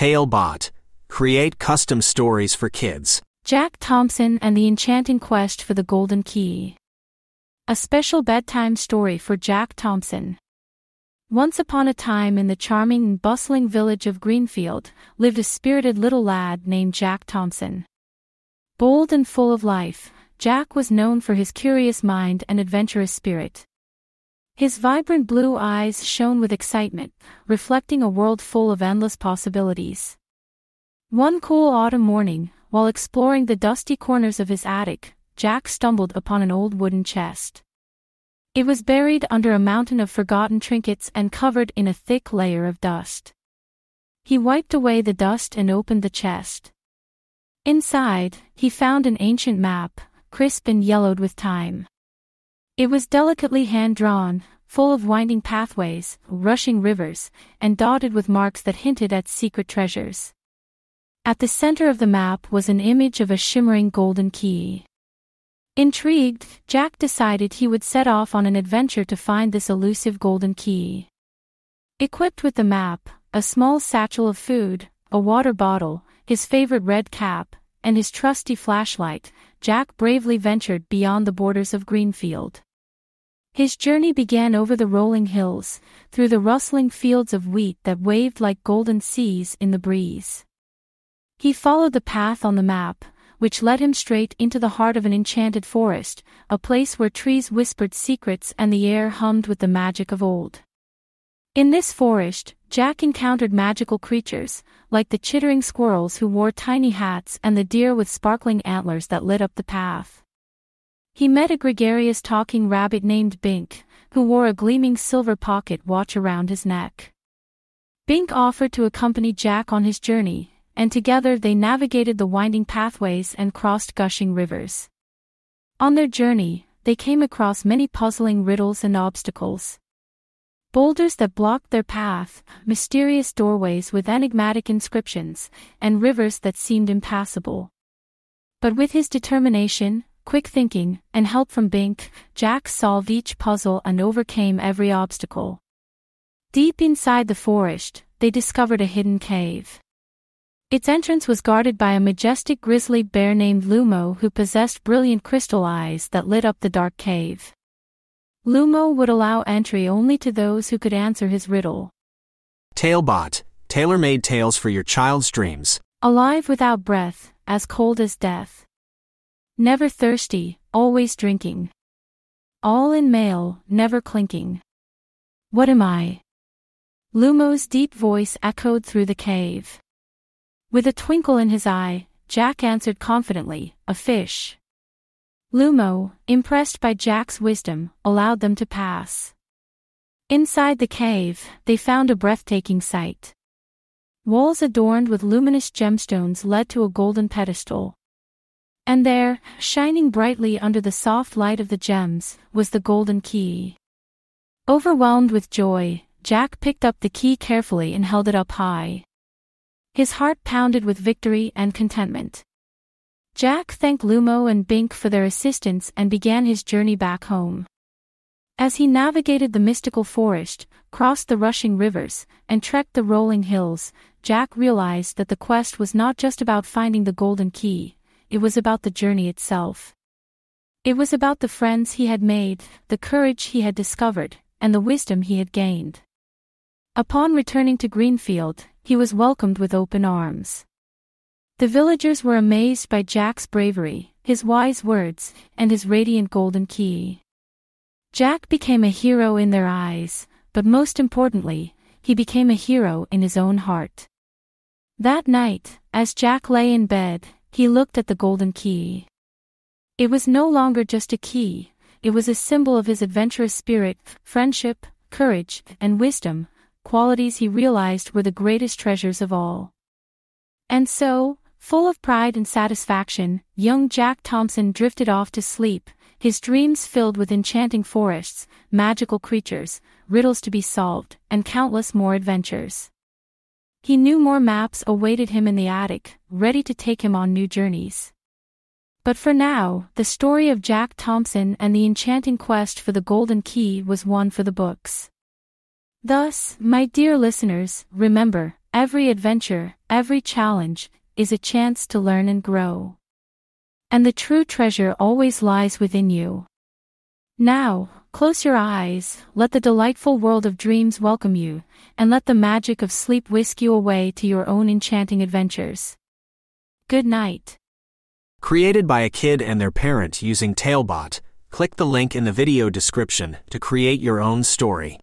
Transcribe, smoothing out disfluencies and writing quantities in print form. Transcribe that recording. Tale Bot. Create custom stories for kids. Jack Thompson and the Enchanting Quest for the Golden Key. A special bedtime story for Jack Thompson. Once upon a time in the charming and bustling village of Greenfield, lived a spirited little lad named Jack Thompson. Bold and full of life, Jack was known for his curious mind and adventurous spirit. His vibrant blue eyes shone with excitement, reflecting a world full of endless possibilities. One cool autumn morning, while exploring the dusty corners of his attic, Jack stumbled upon an old wooden chest. It was buried under a mountain of forgotten trinkets and covered in a thick layer of dust. He wiped away the dust and opened the chest. Inside, he found an ancient map, crisp and yellowed with time. It was delicately hand-drawn, full of winding pathways, rushing rivers, and dotted with marks that hinted at secret treasures. At the center of the map was an image of a shimmering golden key. Intrigued, Jack decided he would set off on an adventure to find this elusive golden key. Equipped with the map, a small satchel of food, a water bottle, his favorite red cap, and his trusty flashlight, Jack bravely ventured beyond the borders of Greenfield. His journey began over the rolling hills, through the rustling fields of wheat that waved like golden seas in the breeze. He followed the path on the map, which led him straight into the heart of an enchanted forest, a place where trees whispered secrets and the air hummed with the magic of old. In this forest, Jack encountered magical creatures, like the chittering squirrels who wore tiny hats and the deer with sparkling antlers that lit up the path. He met a gregarious talking rabbit named Bink, who wore a gleaming silver pocket watch around his neck. Bink offered to accompany Jack on his journey, and together they navigated the winding pathways and crossed gushing rivers. On their journey, they came across many puzzling riddles and obstacles. Boulders that blocked their path, mysterious doorways with enigmatic inscriptions, and rivers that seemed impassable. But with his determination, quick thinking, and help from Bink, Jack solved each puzzle and overcame every obstacle. Deep inside the forest, they discovered a hidden cave. Its entrance was guarded by a majestic grizzly bear named Lumo, who possessed brilliant crystal eyes that lit up the dark cave. Lumo would allow entry only to those who could answer his riddle. Talebot, tailor-made tales for your child's dreams. Alive without breath, as cold as death. Never thirsty, always drinking. All in mail, never clinking. What am I? Lumo's deep voice echoed through the cave. With a twinkle in his eye, Jack answered confidently, a fish. Lumo, impressed by Jack's wisdom, allowed them to pass. Inside the cave, they found a breathtaking sight. Walls adorned with luminous gemstones led to a golden pedestal. And there, shining brightly under the soft light of the gems, was the golden key. Overwhelmed with joy, Jack picked up the key carefully and held it up high. His heart pounded with victory and contentment. Jack thanked Lumo and Bink for their assistance and began his journey back home. As he navigated the mystical forest, crossed the rushing rivers, and trekked the rolling hills, Jack realized that the quest was not just about finding the golden key, it was about the journey itself. It was about the friends he had made, the courage he had discovered, and the wisdom he had gained. Upon returning to Greenfield, he was welcomed with open arms. The villagers were amazed by Jack's bravery, his wise words, and his radiant golden key. Jack became a hero in their eyes, but most importantly, he became a hero in his own heart. That night, as Jack lay in bed, he looked at the golden key. It was no longer just a key, it was a symbol of his adventurous spirit, friendship, courage, and wisdom, qualities he realized were the greatest treasures of all. And so, full of pride and satisfaction, young Jack Thompson drifted off to sleep, his dreams filled with enchanting forests, magical creatures, riddles to be solved, and countless more adventures. He knew more maps awaited him in the attic, ready to take him on new journeys. But for now, the story of Jack Thompson and the enchanting quest for the golden key was one for the books. Thus, my dear listeners, remember, Every adventure, every challenge, is a chance to learn and grow. And the true treasure always lies within you. Now, close your eyes, let the delightful world of dreams welcome you, and let the magic of sleep whisk you away to your own enchanting adventures. Good night. Created by a kid and their parent using Tailbot, click the link in the video description to create your own story.